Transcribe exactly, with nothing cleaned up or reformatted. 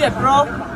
shit, bro.